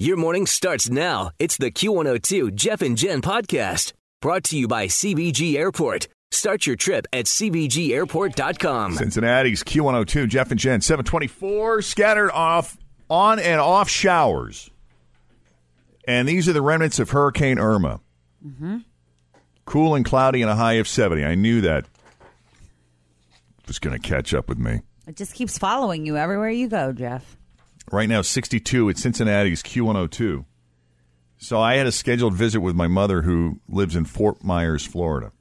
Your morning starts now. It's the Q102 Jeff and Jen podcast, brought to you by CBG Airport. Start your trip at cbgairport.com. Cincinnati's Q102 Jeff and Jen, 724, scattered off on and off showers. And these are the remnants of Hurricane Irma. Mm-hmm. Cool and cloudy and a high of 70. I knew that was going to catch up with me. It just keeps following you everywhere you go, Jeff. Right now, 62 at Cincinnati's Q102. So I had a scheduled visit with my mother who lives in Fort Myers, Florida.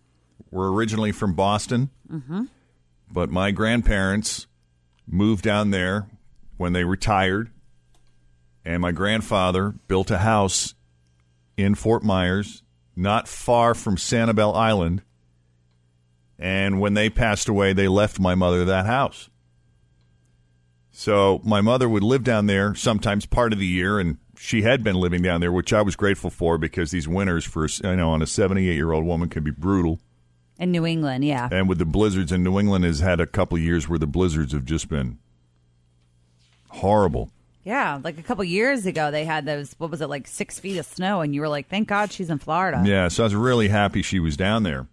We're originally from Boston, mm-hmm. but my grandparents moved down there when they retired, and my grandfather built a house in Fort Myers, not far from Sanibel Island, and when they passed away, they left my mother that house. So my mother would live down there sometimes part of the year, and she had been living down there, which I was grateful for because these winters for, you know, on a 78-year-old woman could be brutal. In New England, yeah. And with the blizzards, and New England has had a couple of years where the blizzards have just been horrible. Yeah, like a couple of years ago they had those, what was it, like 6 feet of snow, and you were like, thank God she's in Florida. Yeah, so I was really happy she was down there.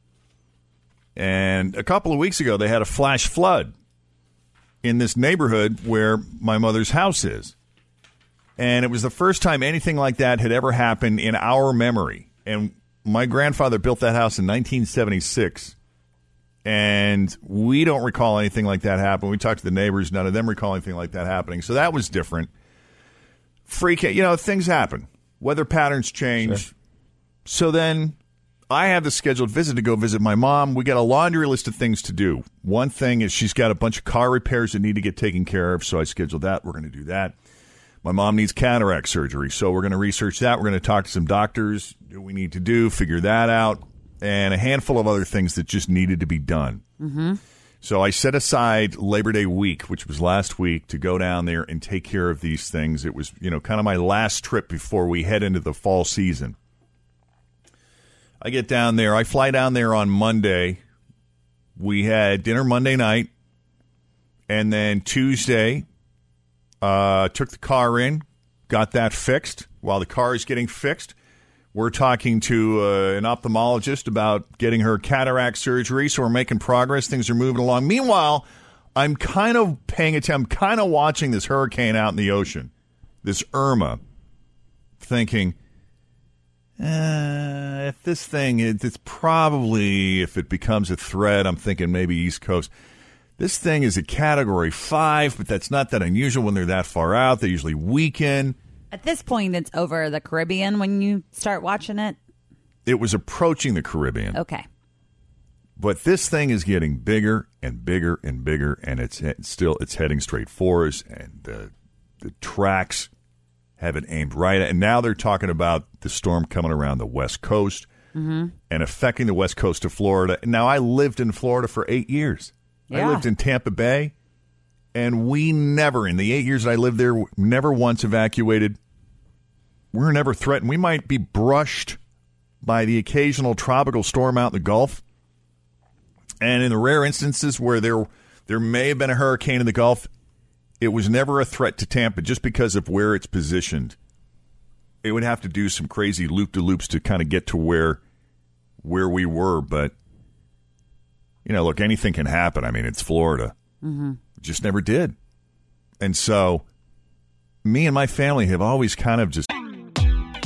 And a couple of weeks ago they had a flash flood in this neighborhood where my mother's house is. And it was the first time anything like that had ever happened in our memory. And my grandfather built that house in 1976. And we don't recall anything like that happening. We talked to the neighbors. None of them recall anything like that happening. So that was different. Freaking, you know, things happen. Weather patterns change. Sure. So then I have the scheduled visit to go visit my mom. We got a laundry list of things to do. One thing is she's got a bunch of car repairs that need to get taken care of, so I scheduled that. We're going to do that. My mom needs cataract surgery, so we're going to research that. We're going to talk to some doctors. Do we need to do, figure that out, and a handful of other things that just needed to be done. Mm-hmm. So I set aside Labor Day week, which was last week, to go down there and take care of these things. It was, you know, kind of my last trip before we head into the fall season. I get down there. I fly down there on Monday. We had dinner Monday night. And then Tuesday, took the car in, got that fixed. While the car is getting fixed, we're talking to an ophthalmologist about getting her cataract surgery. So we're making progress. Things are moving along. Meanwhile, I'm kind of paying attention. I'm kind of watching this hurricane out in the ocean, this Irma, thinking, if this thing, it's probably, if it becomes a threat, I'm thinking maybe East Coast. This thing is a Category 5, but that's not that unusual when they're that far out. They usually weaken. At this point, it's over the Caribbean when you start watching it? It was approaching the Caribbean. Okay. But this thing is getting bigger and bigger and bigger, and it's heading straight for us, and the tracks have it aimed right at, and now they're talking about the storm coming around the West Coast mm-hmm. and affecting the West Coast of Florida. Now, I lived in Florida for 8 years. Yeah. I lived in Tampa Bay, and we never, in the 8 years that I lived there, never once evacuated. We're never threatened. We might be brushed by the occasional tropical storm out in the Gulf. And in the rare instances where there may have been a hurricane in the Gulf, it was never a threat to Tampa just because of where it's positioned. It would have to do some crazy loop-de-loops to kind of get to where we were. But, you know, look, anything can happen. I mean, it's Florida. Mm-hmm. It just never did. And so me and my family have always kind of just...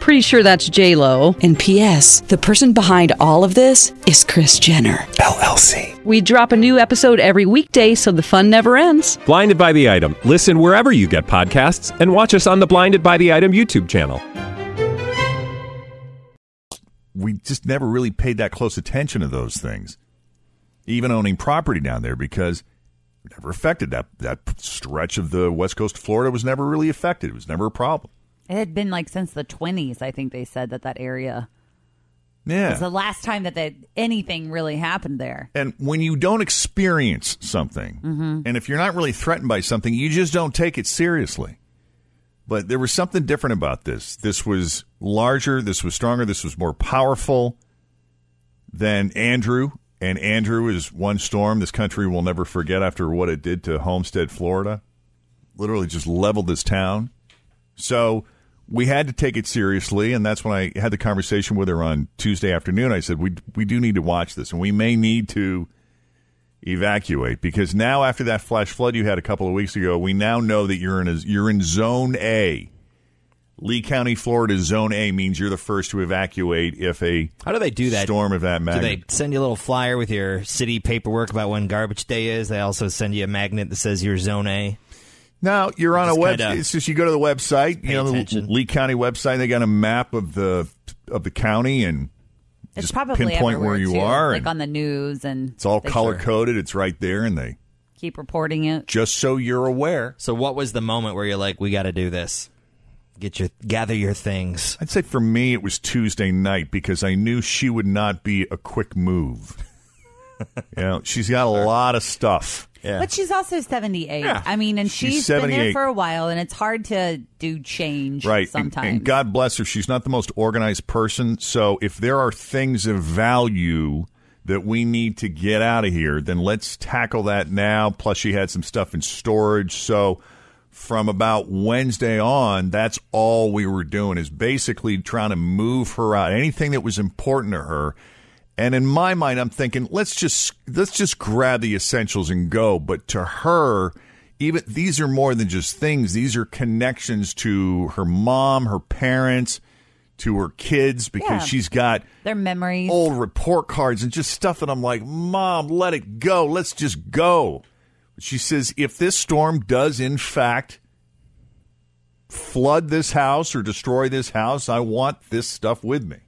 Pretty sure that's J-Lo. And P.S., the person behind all of this is Kris Jenner, LLC. We drop a new episode every weekday so the fun never ends. Blinded by the Item. Listen wherever you get podcasts and watch us on the Blinded by the Item YouTube channel. We just never really paid that close attention to those things, even owning property down there, because it never affected that stretch of the west coast of Florida was never really affected. It was never a problem. It had been like since the 20s, I think they said, that area was the last time that anything really happened there. And when you don't experience something, and if you're not really threatened by something, you just don't take it seriously. But there was something different about this. This was larger, this was stronger, this was more powerful than Andrew. And Andrew is one storm this country will never forget after what it did to Homestead, Florida. Literally just leveled this town. So we had to take it seriously, and that's when I had the conversation with her on Tuesday afternoon. I said, we do need to watch this, and we may need to evacuate, because now after that flash flood you had a couple of weeks ago, we now know that you're in Zone A. Lee County, Florida, Zone A means you're the first to evacuate if a How do they do that? Storm of that magnitude. Do they send you a little flyer with your city paperwork about when garbage day is? They also send you a magnet that says you're Zone A? No, you're on a website. It's just you go to the website, the Lee County website. They got a map of the county, and it's just probably pinpoint where you are. Like on the news, and it's all color coded. It's right there, and they keep reporting it just so you're aware. So, what was the moment where you're like, "We got to do this"? Gather your things. I'd say for me, it was Tuesday night, because I knew she would not be a quick move. She's got a lot of stuff. Yeah. But she's also 78. Yeah. I mean, and she's been there for a while, and it's hard to do change sometimes. And God bless her, she's not the most organized person. So if there are things of value that we need to get out of here, then let's tackle that now. Plus, she had some stuff in storage. So from about Wednesday on, that's all we were doing, is basically trying to move her out. Anything that was important to her. And in my mind, I'm thinking, let's just grab the essentials and go. But to her, even these are more than just things. These are connections to her mom, her parents, to her kids, because she's got their memories, old report cards, and just stuff that I'm like, Mom, let it go. Let's just go. She says, if this storm does, in fact, flood this house or destroy this house, I want this stuff with me.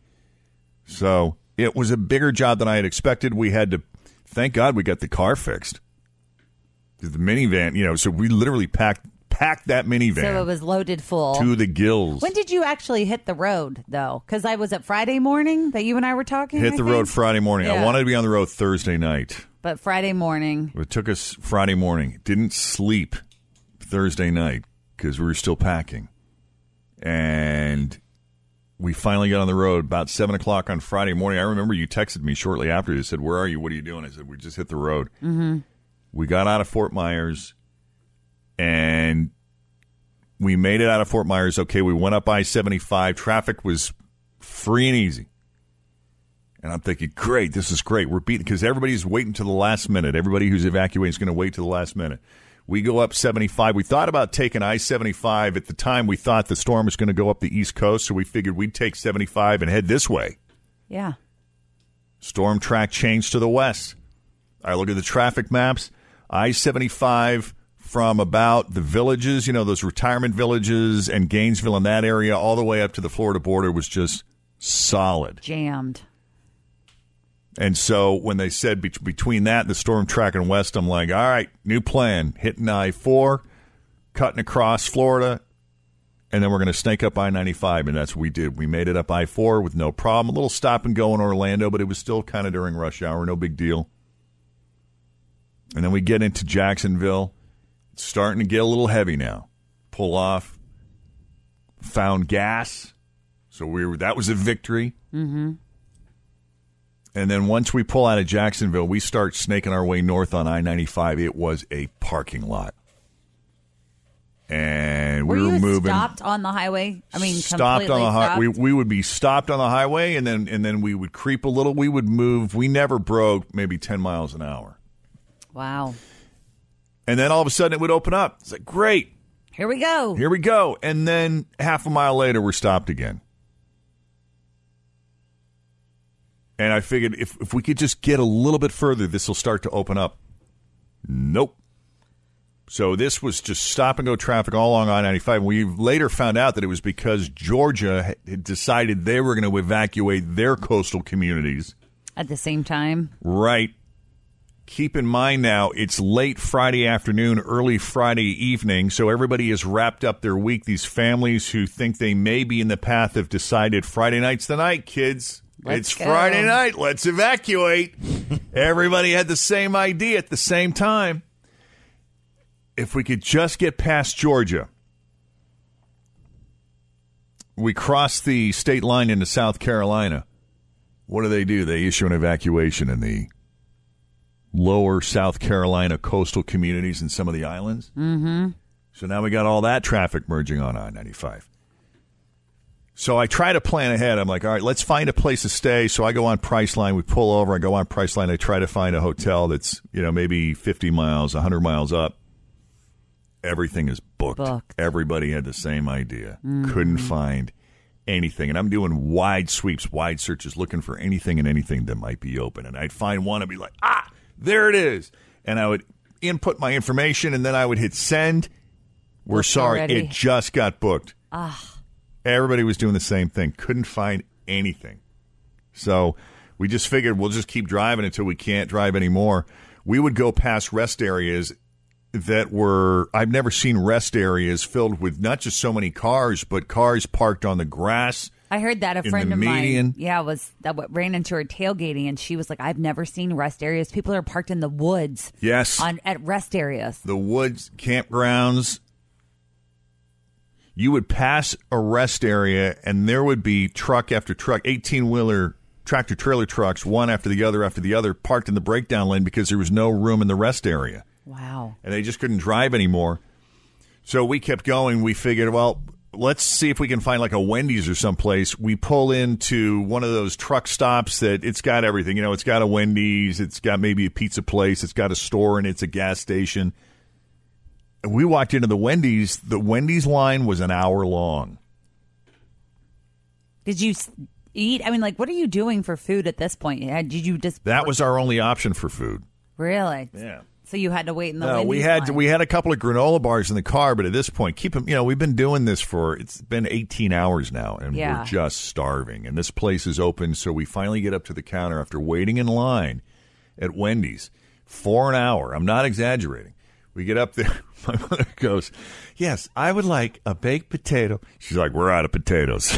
So it was a bigger job than I had expected. We had to, thank God we got the car fixed. The minivan, so we literally packed that minivan. So it was loaded full. To the gills. When did you actually hit the road, though? Because I was at Friday morning that you and I were talking. Hit the road Friday morning. Yeah. I wanted to be on the road Thursday night. But Friday morning. It took us Friday morning. Didn't sleep Thursday night because we were still packing. And we finally got on the road about 7 o'clock on Friday morning. I remember you texted me shortly after. You said, where are you? What are you doing? I said, we just hit the road. Mm-hmm. We got out of Fort Myers, and we made it out of Fort Myers. Okay, we went up I-75. Traffic was free and easy. And I'm thinking, great, this is great. We're beating, because everybody's waiting to the last minute. Everybody who's evacuating is going to wait to the last minute. We go up 75. We thought about taking I-75. At the time, we thought the storm was going to go up the East Coast, so we figured we'd take 75 and head this way. Yeah. Storm track changed to the west. I look at the traffic maps. I-75 from about the villages, you know, those retirement villages and Gainesville and that area all the way up to the Florida border was just solid. Jammed. And so when they said between that and the storm track and west, I'm like, all right, new plan, hitting I-4, cutting across Florida, and then we're going to snake up I-95, and that's what we did. We made it up I-4 with no problem. A little stop and go in Orlando, but it was still kind of during rush hour, no big deal. And then we get into Jacksonville. It's starting to get a little heavy now. Pull off, found gas, so that was a victory. Mm-hmm. And then once we pull out of Jacksonville, we start snaking our way north on I-95. It was a parking lot. And we were moving. Stopped on the highway? I mean, stopped on the highway. We would be stopped on the highway, and then we would creep a little. We would move. We never broke maybe 10 miles an hour. Wow. And then all of a sudden it would open up. It's like, great. Here we go. And then half a mile later, we're stopped again. And I figured if we could just get a little bit further, this will start to open up. Nope. So this was just stop-and-go traffic all along I-95. We later found out that it was because Georgia had decided they were going to evacuate their coastal communities. At the same time? Right. Keep in mind now, it's late Friday afternoon, early Friday evening, so everybody has wrapped up their week. These families who think they may be in the path have decided Friday night's the night, kids. Let's go. Friday night. Let's evacuate. Everybody had the same idea at the same time. If we could just get past Georgia. We crossed the state line into South Carolina. What do? They issue an evacuation in the lower South Carolina coastal communities and some of the islands. Mm-hmm. So now we got all that traffic merging on I-95. So I try to plan ahead. I'm like, all right, let's find a place to stay. So I go on Priceline. We pull over. I go on Priceline. I try to find a hotel that's, you know, maybe 50 miles, 100 miles up. Everything is booked. Everybody had the same idea. Mm-hmm. Couldn't find anything. And I'm doing wide sweeps, wide searches, looking for anything and anything that might be open. And I'd find one and be like, there it is. And I would input my information, and then I would hit send. We're sorry. Already. It just got booked. Everybody was doing the same thing. Couldn't find anything. So we just figured we'll just keep driving until we can't drive anymore. We would go past rest areas that were, I've never seen rest areas filled with not just so many cars, but cars parked on the grass. I heard that. A friend of mine, ran into her tailgating, and she was like, I've never seen rest areas. People are parked in the woods. Yes. At rest areas. The woods, campgrounds. You would pass a rest area, and there would be truck after truck, 18-wheeler tractor-trailer trucks, one after the other, parked in the breakdown lane because there was no room in the rest area. Wow. And they just couldn't drive anymore. So we kept going. We figured, well, let's see if we can find like a Wendy's or someplace. We pull into one of those truck stops that it's got everything. You know, it's got a Wendy's. It's got maybe a pizza place. It's got a store, and it's a gas station. We walked into the Wendy's. The Wendy's line was an hour long. Did you eat? I mean, like, what are you doing for food at this point? Did you just? That was our only option for food. Really? Yeah. So you had to wait in the Wendy's line. We had a couple of granola bars in the car, but at this point, keep them. You know, we've been doing this for it's been 18 hours now, and we're just starving. And this place is open, so we finally get up to the counter after waiting in line at Wendy's for an hour. I'm not exaggerating. We get up there. My mother goes, yes, I would like a baked potato. She's like, we're out of potatoes.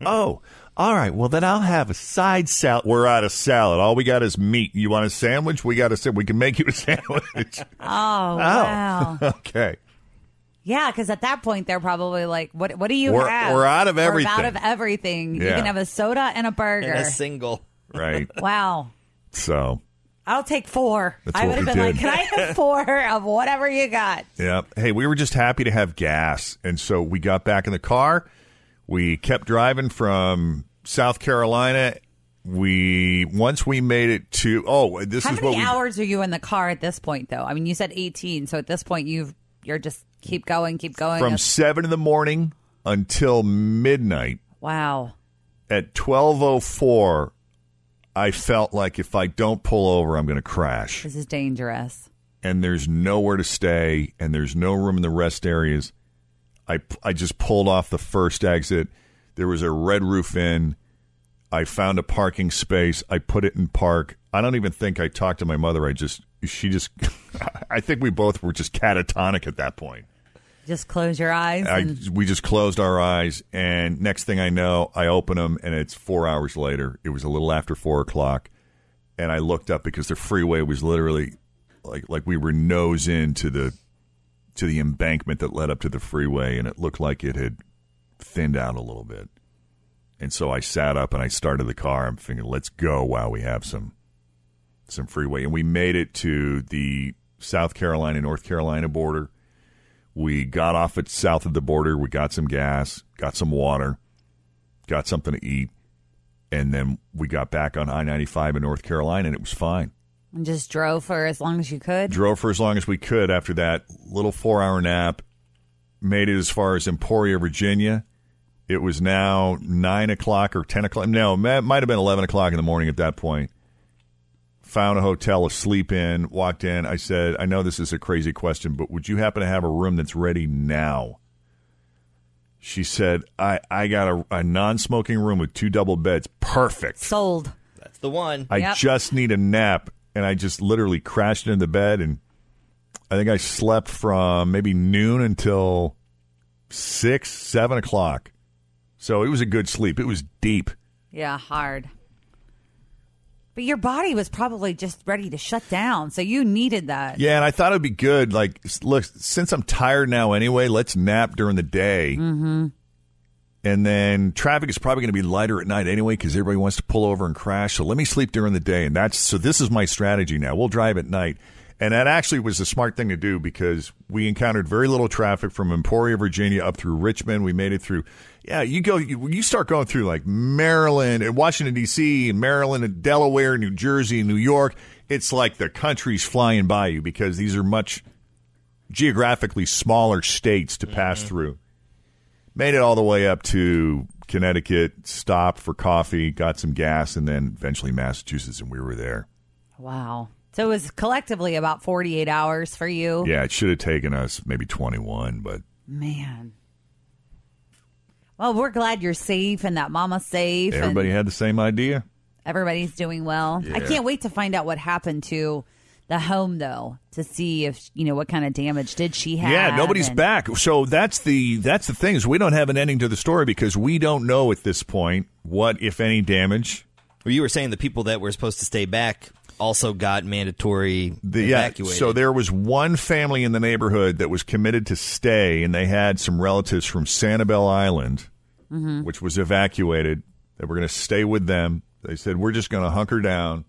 Oh, all right. Well, then I'll have a side salad. We're out of salad. All we got is meat. You want a sandwich? We can make you a sandwich. Oh, wow. Okay. Yeah, because at that point, they're probably like, what do you have? We're out of everything. We're out of everything. Yeah. You can have a soda and a burger. And a single. Right. Wow. So. I'll take four. I would have been like, can I have four of whatever you got? Yeah. Hey, we were just happy to have gas. And so we got back in the car. We kept driving from South Carolina. Once we made it to, how many hours are you in the car at this point, though? I mean, you said 18. So at this point, you're just keep going. From 7 in the morning until midnight. Wow. At 12:04. I felt like if I don't pull over, I'm going to crash. This is dangerous. and there's nowhere to stay, and there's no room in the rest areas. I just pulled off the first exit. There was a Red Roof Inn. I found a parking space. I put it in park. I don't even think I talked to my mother. She just I think we both were just catatonic at that point. Just close your eyes. We just closed our eyes, and next thing I know, I open them, and it's 4 hours later. It was a little after 4 o'clock, and I looked up because the freeway was literally like we were nose into the embankment that led up to the freeway, and it looked like it had thinned out a little bit. And so I sat up and I started the car. I'm thinking, let's go while we have some freeway. And we made it to the South Carolina, North Carolina border. We got off at south of the border. We got some gas, got some water, got something to eat. And then we got back on I-95 in North Carolina, and it was fine. And just drove for as long as you could? Drove for as long as we could after that little 4-hour nap. Made it as far as Emporia, Virginia. It was now 9 o'clock or 10 o'clock. No, it might have been 11 o'clock in the morning at that point. Found a hotel to sleep in, walked in. I said, I know this is a crazy question, but would you happen to have a room that's ready now? She said, I got a non-smoking room with 2 double beds. Perfect. Sold. That's the one. I just need a nap. And I just literally crashed into the bed, and I think I slept from maybe noon until 6, 7 o'clock. So it was a good sleep. It was deep. Yeah, hard. But your body was probably just ready to shut down, so you needed that. Yeah, and I thought it would be good. Like, look, since I'm tired now anyway, let's nap during the day. Mm-hmm. And then traffic is probably going to be lighter at night anyway because everybody wants to pull over and crash. So let me sleep during the day. And this is my strategy now. We'll drive at night. And that actually was the smart thing to do because we encountered very little traffic from Emporia, Virginia, up through Richmond. We made it through. Yeah, you start going through like Maryland and Washington, D.C., and Maryland and Delaware, New Jersey, and New York. It's like the country's flying by you because these are much geographically smaller states to pass through. Made it all the way up to Connecticut, stopped for coffee, got some gas, and then eventually Massachusetts, and we were there. Wow. So it was collectively about 48 hours for you? Yeah, it should have taken us maybe 21, but... Man. Well, we're glad you're safe and that mama's safe. Everybody had the same idea. Everybody's doing well. Yeah. I can't wait to find out what happened to... the home, though, to see if, you know, what kind of damage did she have. Yeah, nobody's back. So that's the thing is we don't have an ending to the story because we don't know at this point what, if any, damage. Well, you were saying the people that were supposed to stay back also got mandatory evacuated. So there was one family in the neighborhood that was committed to stay, and they had some relatives from Sanibel Island, which was evacuated, that were going to stay with them. They said, we're just going to hunker down.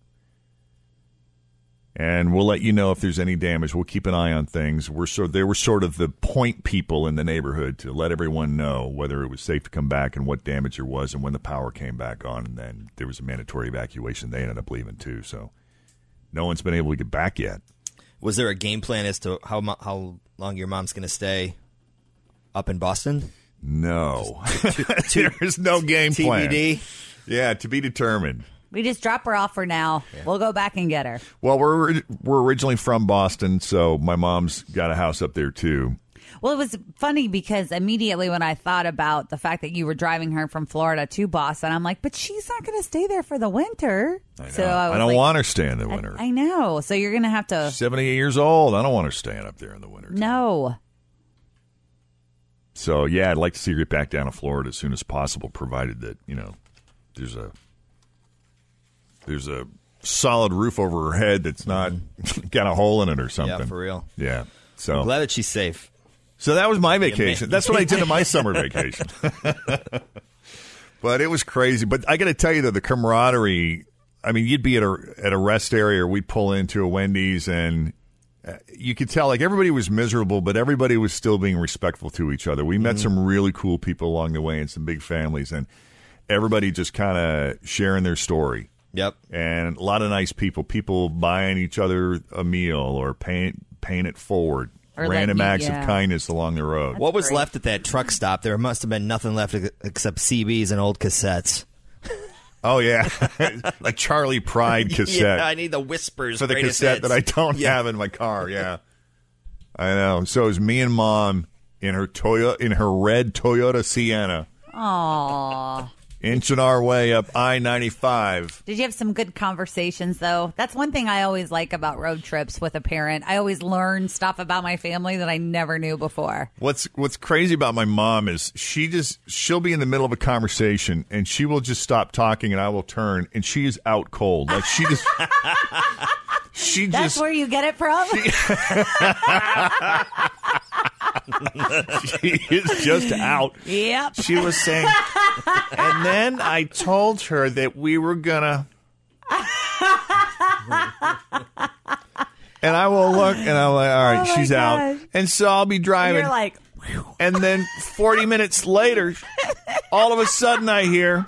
And we'll let you know if there's any damage. We'll keep an eye on things. They were sort of the point people in the neighborhood to let everyone know whether it was safe to come back and what damage there was and when the power came back on. And then there was a mandatory evacuation. They ended up leaving, too. So no one's been able to get back yet. Was there a game plan as to how long your mom's going to stay up in Boston? No. There's no game plan. TBD? Yeah, to be determined. We just drop her off for now. Yeah. We'll go back and get her. Well, we're originally from Boston, so my mom's got a house up there, too. Well, it was funny because immediately when I thought about the fact that you were driving her from Florida to Boston, I'm like, but she's not going to stay there for the winter. I know. So I don't want her staying the winter. I know. So you're going to have to... 78 years old. I don't want her staying up there in the winter. No. So, yeah, I'd like to see her get back down to Florida as soon as possible, provided that, you know, there's a solid roof over her head that's not got a hole in it or something. Yeah, for real. Yeah. So I'm glad that she's safe. So that was my vacation. That's what I did in my summer vacation. But it was crazy. But I got to tell you, though, the camaraderie, I mean, you'd be at a rest area or we'd pull into a Wendy's and you could tell, like, everybody was miserable, but everybody was still being respectful to each other. We met some really cool people along the way and some big families, and everybody just kind of sharing their story. Yep. And a lot of nice people buying each other a meal or paying it forward, or random acts of kindness along the road. That's what was great. Left at that truck stop? There must have been nothing left except CBs and old cassettes. Oh, yeah. Like Charlie Pride cassette. Yeah, I need the Whispers. For the cassette hits. That I don't have in my car, yeah. I know. So it was me and Mom in her red Toyota Sienna. Aww. Inching our way up I-95. Did you have some good conversations, though? That's one thing I always like about road trips with a parent. I always learn stuff about my family that I never knew before. What's crazy about my mom is she'll be in the middle of a conversation, and she will just stop talking, and I will turn, and she is out cold. Like, she just... That's where you get it from? She is just out. Yep. She was saying, and then I told her that we were gonna. And I will look, and I'm like, all right, she's out. And so I'll be driving. You're like, and then 40 minutes later, all of a sudden I hear,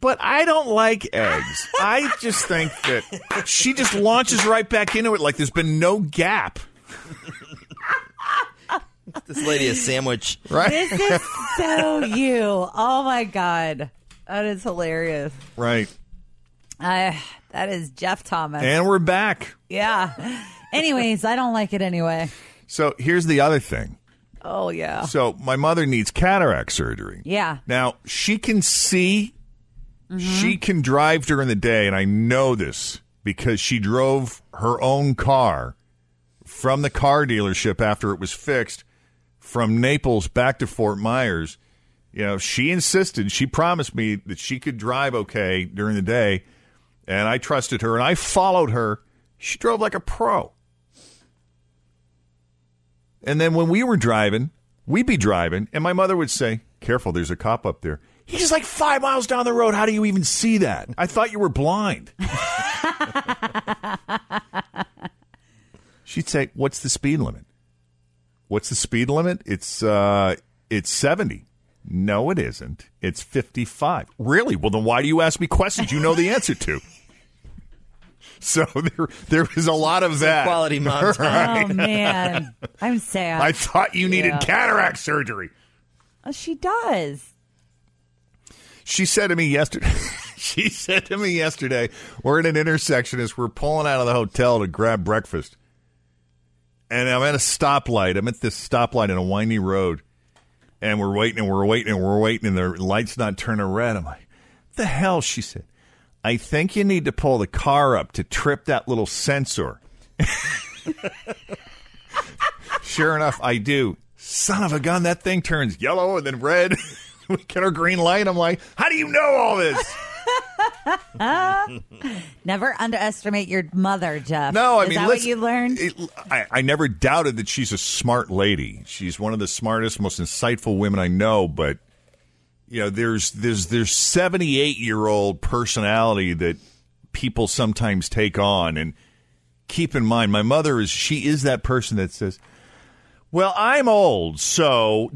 but I don't like eggs. I just think that she just launches right back into it like there's been no gap. This lady a sandwich. Right? This is so you. Oh, my God. That is hilarious. Right. That is Jeff Thomas. And we're back. Yeah. Anyways, I don't like it anyway. So here's the other thing. Oh, yeah. So my mother needs cataract surgery. Yeah. Now, she can see. Mm-hmm. She can drive during the day, and I know this because she drove her own car from the car dealership after it was fixed from Naples back to Fort Myers. You know, she insisted, she promised me that she could drive okay during the day, and I trusted her, and I followed her. She drove like a pro. And then when we were driving, we'd be driving, and my mother would say, careful, there's a cop up there. He's like 5 miles down the road. How do you even see that? I thought you were blind. She'd say, what's the speed limit? What's the speed limit? It's 70. No, it isn't. It's 55. Really? Well, then why do you ask me questions you know the answer to? So there is a lot of that. Quality monster. Right. Oh, man. I'm sad. I thought you needed cataract surgery. Oh, she does. She said to me yesterday, we're in an intersection as we're pulling out of the hotel to grab breakfast. And I'm at a stoplight. I'm at this stoplight in a windy road. And we're waiting and we're waiting and we're waiting. And the light's not turning red. I'm like, what the hell? She said, I think you need to pull the car up to trip that little sensor. Sure enough, I do. Son of a gun, that thing turns yellow and then red. We get our green light. I'm like, how do you know all this? Never underestimate your mother, Jeff. No, I mean, what you learned? I never doubted that she's a smart lady. She's one of the smartest, most insightful women I know. But you know, there's 78-year-old personality that people sometimes take on. And keep in mind, my mother is that person that says, "Well, I'm old, so ...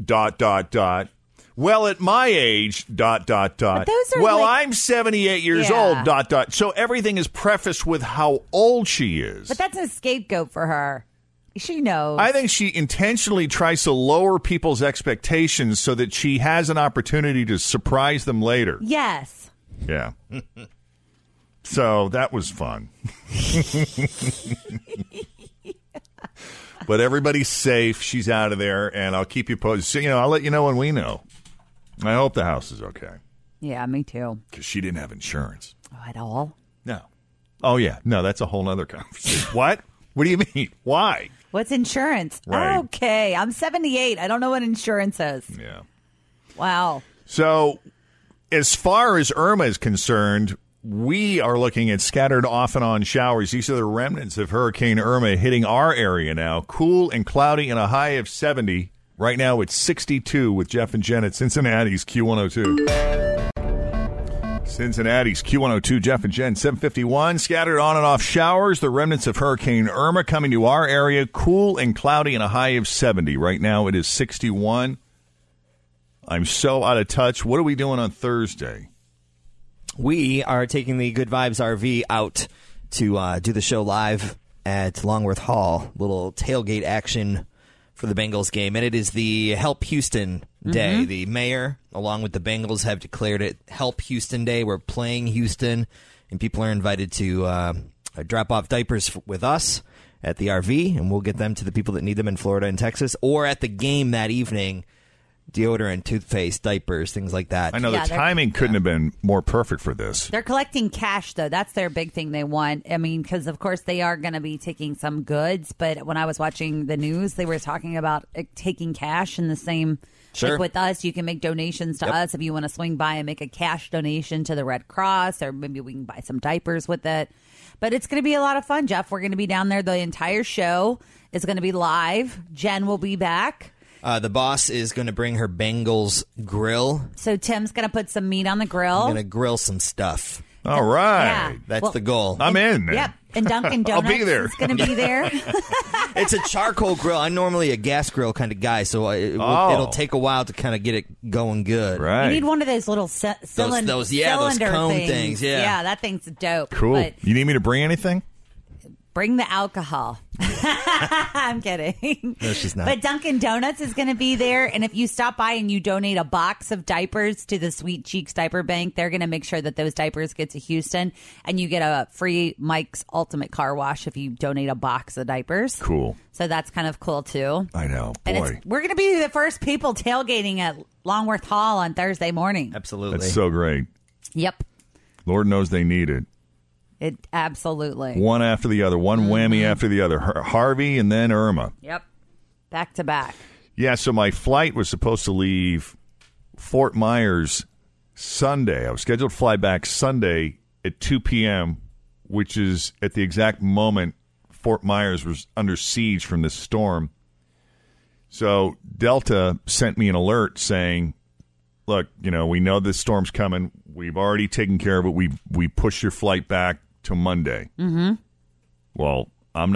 Well, at my age, ... Well, like, I'm 78 years old, ... So everything is prefaced with how old she is. But that's a scapegoat for her. She knows. I think she intentionally tries to lower people's expectations so that she has an opportunity to surprise them later. Yes. Yeah. So that was fun. But everybody's safe. She's out of there, and I'll keep you posted. You know, I'll let you know when we know. I hope the house is okay. Yeah, me too. Because she didn't have insurance. Oh, at all? No. Oh, yeah. No, that's a whole other conversation. What? What do you mean? Why? What's insurance? Right. Okay. I'm 78. I don't know what insurance is. Yeah. Wow. So, as far as Irma is concerned, we are looking at scattered off and on showers. These are the remnants of Hurricane Irma hitting our area now. Cool and cloudy and a high of 70. Right now, it's 62 with Jeff and Jen at Cincinnati's Q102. Cincinnati's Q102, Jeff and Jen, 751. Scattered on and off showers. The remnants of Hurricane Irma coming to our area. Cool and cloudy and a high of 70. Right now, it is 61. I'm so out of touch. What are we doing on Thursday? We are taking the Good Vibes RV out to do the show live at Longworth Hall. Little tailgate action for the Bengals game, and it is the Help Houston Day. Mm-hmm. The mayor, along with the Bengals, have declared it Help Houston Day. We're playing Houston, and people are invited to drop off diapers with us at the RV, and we'll get them to the people that need them in Florida and Texas, or at the game that evening. Deodorant, toothpaste, diapers, things like that. I know the timing couldn't have been more perfect for this. They're collecting cash, though. That's their big thing they want. I mean, because, of course, they are going to be taking some goods. But when I was watching the news, they were talking about taking cash in the same... Sure. Like with us, you can make donations to us if you want to swing by and make a cash donation to the Red Cross, or maybe we can buy some diapers with it. But it's going to be a lot of fun, Jeff. We're going to be down there. The entire show is going to be live. Jen will be back. The boss is going to bring her Bengals grill. So Tim's going to put some meat on the grill. I'm going to grill some stuff. All right. Yeah. That's the goal. I'm in. Yep. And Dunkin' Donuts I'll be there. Is going to be there. It's a charcoal grill. I'm normally a gas grill kind of guy, so it'll take a while to kind of get it going good. Right. You need one of those little cylinder those cone things. Yeah. Yeah, that thing's dope. Cool. But you need me to bring anything? Bring the alcohol. I'm kidding. No, she's not. But Dunkin' Donuts is going to be there. And if you stop by and you donate a box of diapers to the Sweet Cheeks Diaper Bank, they're going to make sure that those diapers get to Houston. And you get a free Mike's Ultimate Car Wash if you donate a box of diapers. Cool. So that's kind of cool, too. I know. Boy. And we're going to be the first people tailgating at Longworth Hall on Thursday morning. Absolutely. That's so great. Yep. Lord knows they need it. It absolutely. One after the other. One whammy after the other. Harvey and then Irma. Yep. Back to back. Yeah, so my flight was supposed to leave Fort Myers Sunday. I was scheduled to fly back Sunday at 2 p.m., which is at the exact moment Fort Myers was under siege from this storm. So Delta sent me an alert saying, look, you know, we know this storm's coming. We've already taken care of it. We pushed your flight back to Monday. Mm-hmm. Well, I'm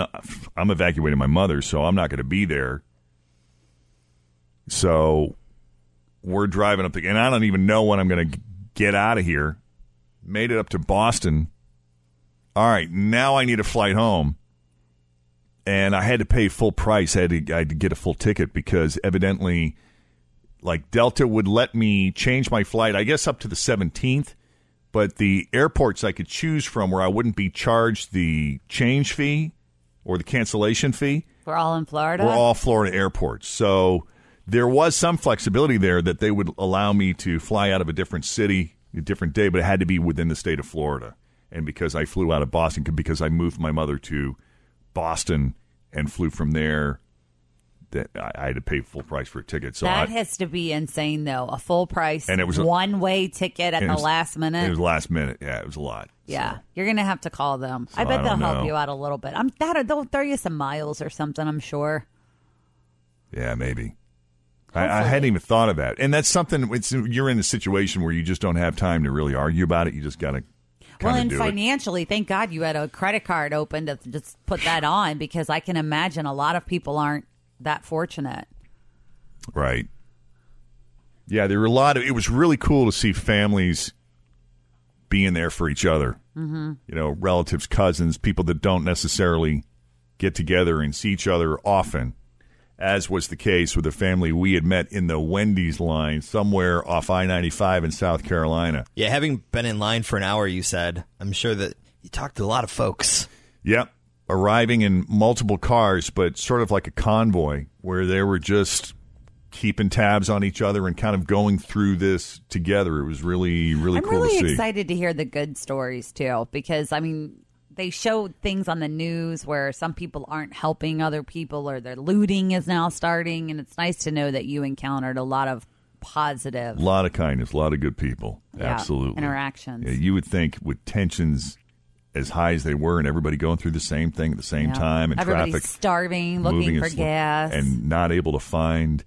evacuating my mother, so I'm not going to be there. So we're driving up and I don't even know when I'm going to get out of here. Made it up to Boston. All right, now I need a flight home. And I had to pay full price. I had to get a full ticket because evidently like Delta would let me change my flight, I guess up to the 17th, but the airports I could choose from where I wouldn't be charged the change fee or the cancellation fee. We're all in Florida? We're all Florida airports. So there was some flexibility there that they would allow me to fly out of a different city, a different day, but it had to be within the state of Florida. And because I flew out of Boston, because I moved my mother to Boston and flew from there, that I had to pay full price for a ticket. So that has to be insane, though. A full price, and it was one-way ticket at the last minute. It was last minute. Yeah, it was a lot. Yeah. So. You're going to have to call them. So I bet they'll help you out a little bit. They'll throw you some miles or something, I'm sure. Yeah, maybe. I hadn't even thought of that. And that's something, you're in a situation where you just don't have time to really argue about it. You just got to kind of do financially, thank God you had a credit card open to just put that on, because I can imagine a lot of people aren't that fortunate. Right. Yeah, there were a lot of, it was really cool to see families being there for each other. Mm-hmm. You know, relatives, cousins, people that don't necessarily get together and see each other often, as was the case with a family we had met in the Wendy's line somewhere off I-95 in South Carolina. Yeah, having been in line for an hour, you said, I'm sure that you talked to a lot of folks. Yep. Arriving in multiple cars, but sort of like a convoy where they were just keeping tabs on each other and kind of going through this together. It was really, really cool to see. I'm really excited to hear the good stories, too, because, I mean, they show things on the news where some people aren't helping other people or their looting is now starting, and it's nice to know that you encountered a lot of positive. A lot of kindness, a lot of good people. Yeah, absolutely. Interactions. Yeah, you would think with tensions as high as they were and everybody going through the same thing at the same time and everybody's traffic starving, looking for gas and not able to find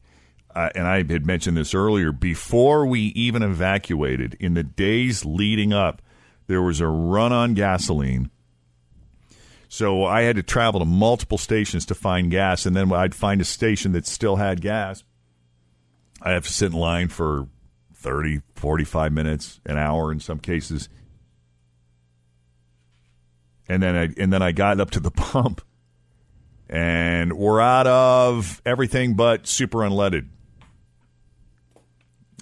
and I had mentioned this earlier, before we even evacuated, in the days leading up, there was a run on gasoline, so I had to travel to multiple stations to find gas, and then when I'd find a station that still had gas, I'd have to sit in line for 30, 45 minutes, an hour in some cases. And then I got up to the pump, And we're out of everything but super unleaded.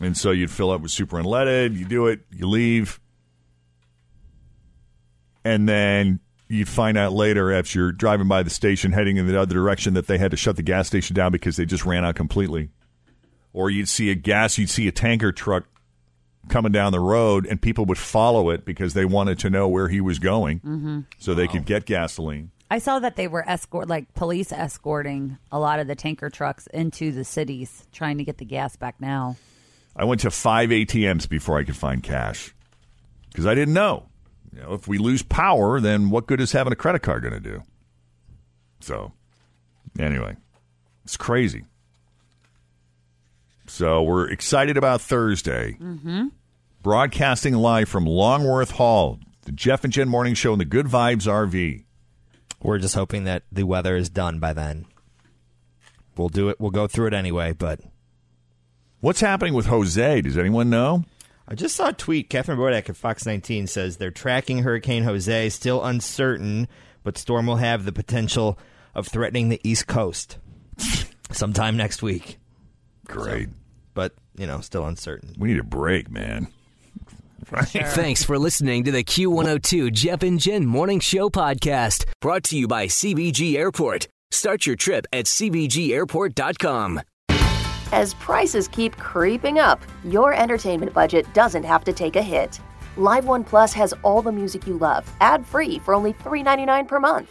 And so you'd fill up with super unleaded, you do it, you leave. And then you'd find out later as you're driving by the station heading in the other direction that they had to shut the gas station down because they just ran out completely. Or you'd see a tanker truck coming down the road, and people would follow it because they wanted to know where he was going so they could get gasoline. I saw that they were police escorting a lot of the tanker trucks into the cities trying to get the gas back now. I went to 5 ATMs before I could find cash because I didn't know. You know, if we lose power, then what good is having a credit card going to do? So, anyway, it's crazy. So we're excited about Thursday. Mm-hmm. Broadcasting live from Longworth Hall, the Jeff and Jen Morning Show and the Good Vibes RV. We're just hoping that the weather is done by then. We'll do it. We'll go through it anyway, but. What's happening with Jose? Does anyone know? I just saw a tweet. Catherine Bordak at Fox 19 says they're tracking Hurricane Jose, still uncertain, but storm will have the potential of threatening the East Coast sometime next week. Great. So, but, you know, still uncertain. We need a break, man. Right? Sure. Thanks for listening to the Q102 Jeff and Jen Morning Show podcast, brought to you by CBG Airport. Start your trip at cbgairport.com. As prices keep creeping up, your entertainment budget doesn't have to take a hit. Live One Plus has all the music you love, ad-free for only $3.99 per month.